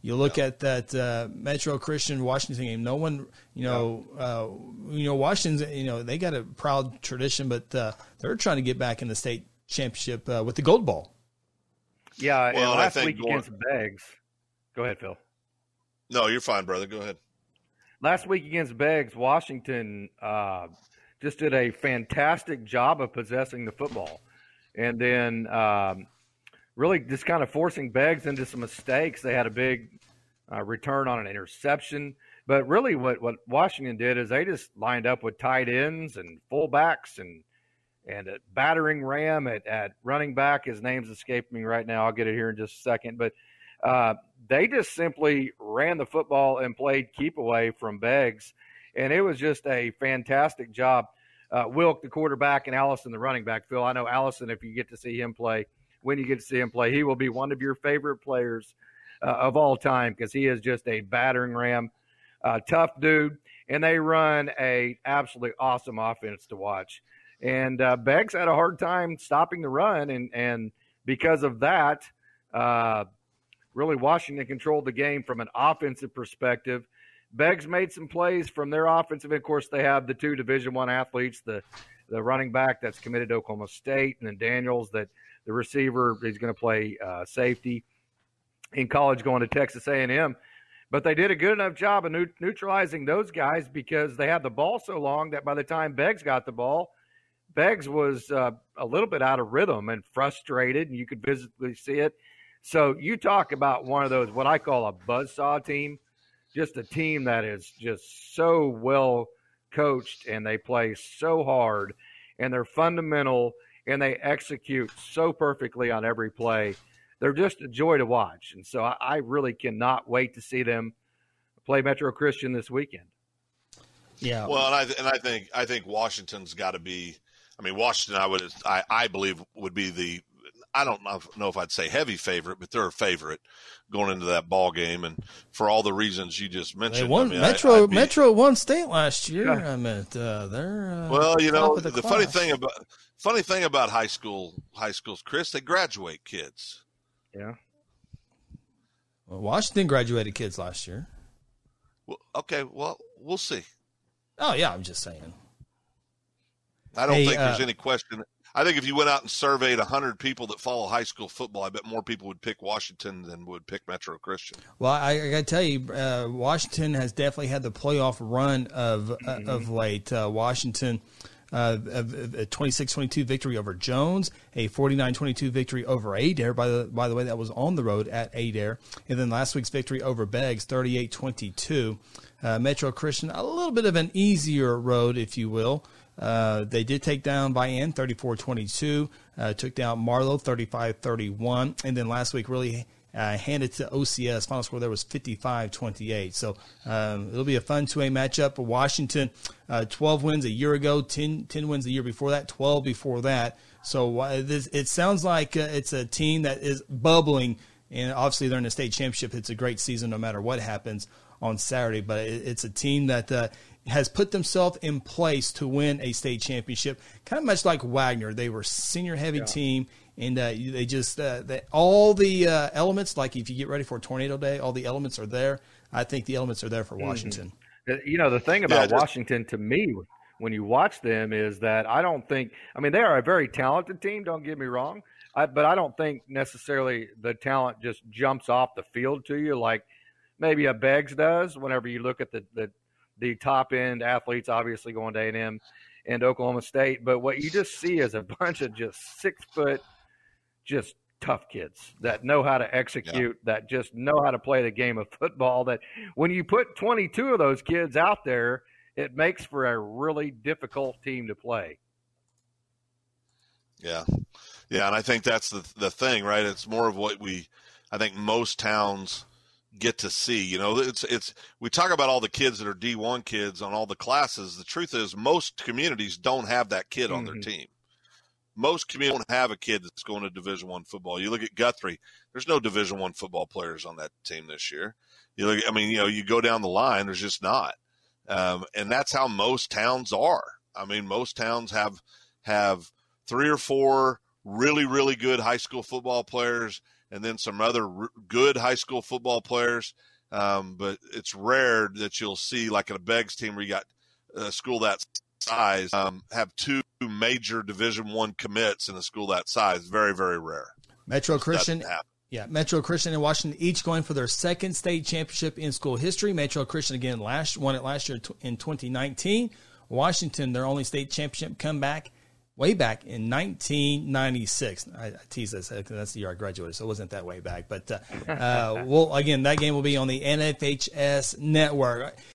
You look at that Metro Christian Washington game. No one, Washington's, they got a proud tradition, but they're trying to get back in the state championship with the Gold Bowl. Yeah, well, and last week against Beggs. Go ahead, Phil. No, you're fine, brother. Go ahead. Last week against Beggs, Washington just did a fantastic job of possessing the football. And then really just kind of forcing Beggs into some mistakes. They had a big return on an interception. But really what Washington did is they just lined up with tight ends and fullbacks and a battering ram at running back. His name's escaping me right now. I'll get it here in just a second. But they just simply ran the football and played keep away from Beggs. And it was just a fantastic job. Wilk, the quarterback, and Allison, the running back. Phil, I know Allison, if you get to see him play, when you get to see him play, he will be one of your favorite players of all time because he is just a battering ram, tough dude. And they run a absolutely awesome offense to watch. And Beggs had a hard time stopping the run, and because of that, really Washington controlled the game from an offensive perspective. Beggs made some plays from their offensive. Of course, they have the two Division I athletes, the running back that's committed to Oklahoma State, and then Daniels, that the receiver is going to play safety in college going to Texas A&M. But they did a good enough job of neutralizing those guys because they had the ball so long that by the time Beggs got the ball, Beggs was a little bit out of rhythm and frustrated, and you could visibly see it. So you talk about one of those, what I call a buzzsaw team, just a team that is just so well coached, and they play so hard, and they're fundamental, and they execute so perfectly on every play. They're just a joy to watch, and so I really cannot wait to see them play Metro Christian this weekend. Yeah. Well, I think Washington's got to be. I mean, Washington, I believe would be the. I don't know if I'd say heavy favorite, but they're a favorite going into that ball game, and for all the reasons you just mentioned. Metro won state last year. Yeah. I meant they're well, the funny thing about high schools, Chris, they graduate kids. Yeah. Well, Washington graduated kids last year. Well, okay. Well, we'll see. Oh yeah, I'm just saying. I don't think there's any question. I think if you went out and surveyed 100 people that follow high school football, I bet more people would pick Washington than would pick Metro Christian. Well, I got to tell you, Washington has definitely had the playoff run of late. Washington, a 26-22 victory over Jones, a 49-22 victory over Adair. By the way, that was on the road at Adair. And then last week's victory over Beggs, 38-22. Metro Christian, a little bit of an easier road, if you will. They did take down Bayan 34-22, took down Marlow 35-31, and then last week really handed to OCS. Final score there was 55-28. So it'll be a fun 2A matchup. Washington, 12 wins a year ago, 10 wins the year before that, 12 before that. So it sounds like it's a team that is bubbling, and obviously they're in the state championship. It's a great season no matter what happens on Saturday, but it's a team that has put themselves in place to win a state championship, kind of much like Wagner. They were a senior-heavy team, and they just all the elements, like if you get ready for a tornado day, all the elements are there. I think the elements are there for Washington. The thing about Washington to me when you watch them is that I don't think – I mean, they are a very talented team, don't get me wrong, but I don't think necessarily the talent just jumps off the field to you like maybe a Beggs does whenever you look at the top-end athletes, obviously going to A&M and Oklahoma State. But what you just see is a bunch of just 6-foot, just tough kids that know how to execute, that just know how to play the game of football, that when you put 22 of those kids out there, it makes for a really difficult team to play. Yeah. Yeah, and I think that's the thing, right? It's more of what I think most towns – get to see. We talk about all the kids that are D1 kids on all the classes. The truth is most communities don't have that kid on their team. Most communities don't have a kid that's going to Division I football. You look at Guthrie, there's no Division I football players on that team this year. You go down the line, there's just not. And that's how most towns are. I mean, most towns have 3 or 4 really, really good high school football players and then some other good high school football players. But it's rare that you'll see, like in a Beggs team where you got a school that size, have two major Division I commits in a school that size. Very, very rare. Metro Christian. Yeah, Metro Christian and Washington each going for their second state championship in school history. Metro Christian again won it last year in 2019. Washington, their only state championship comeback way back in 1996. I tease this because that's the year I graduated, so it wasn't that way back. But, well, again, that game will be on the NFHS Network.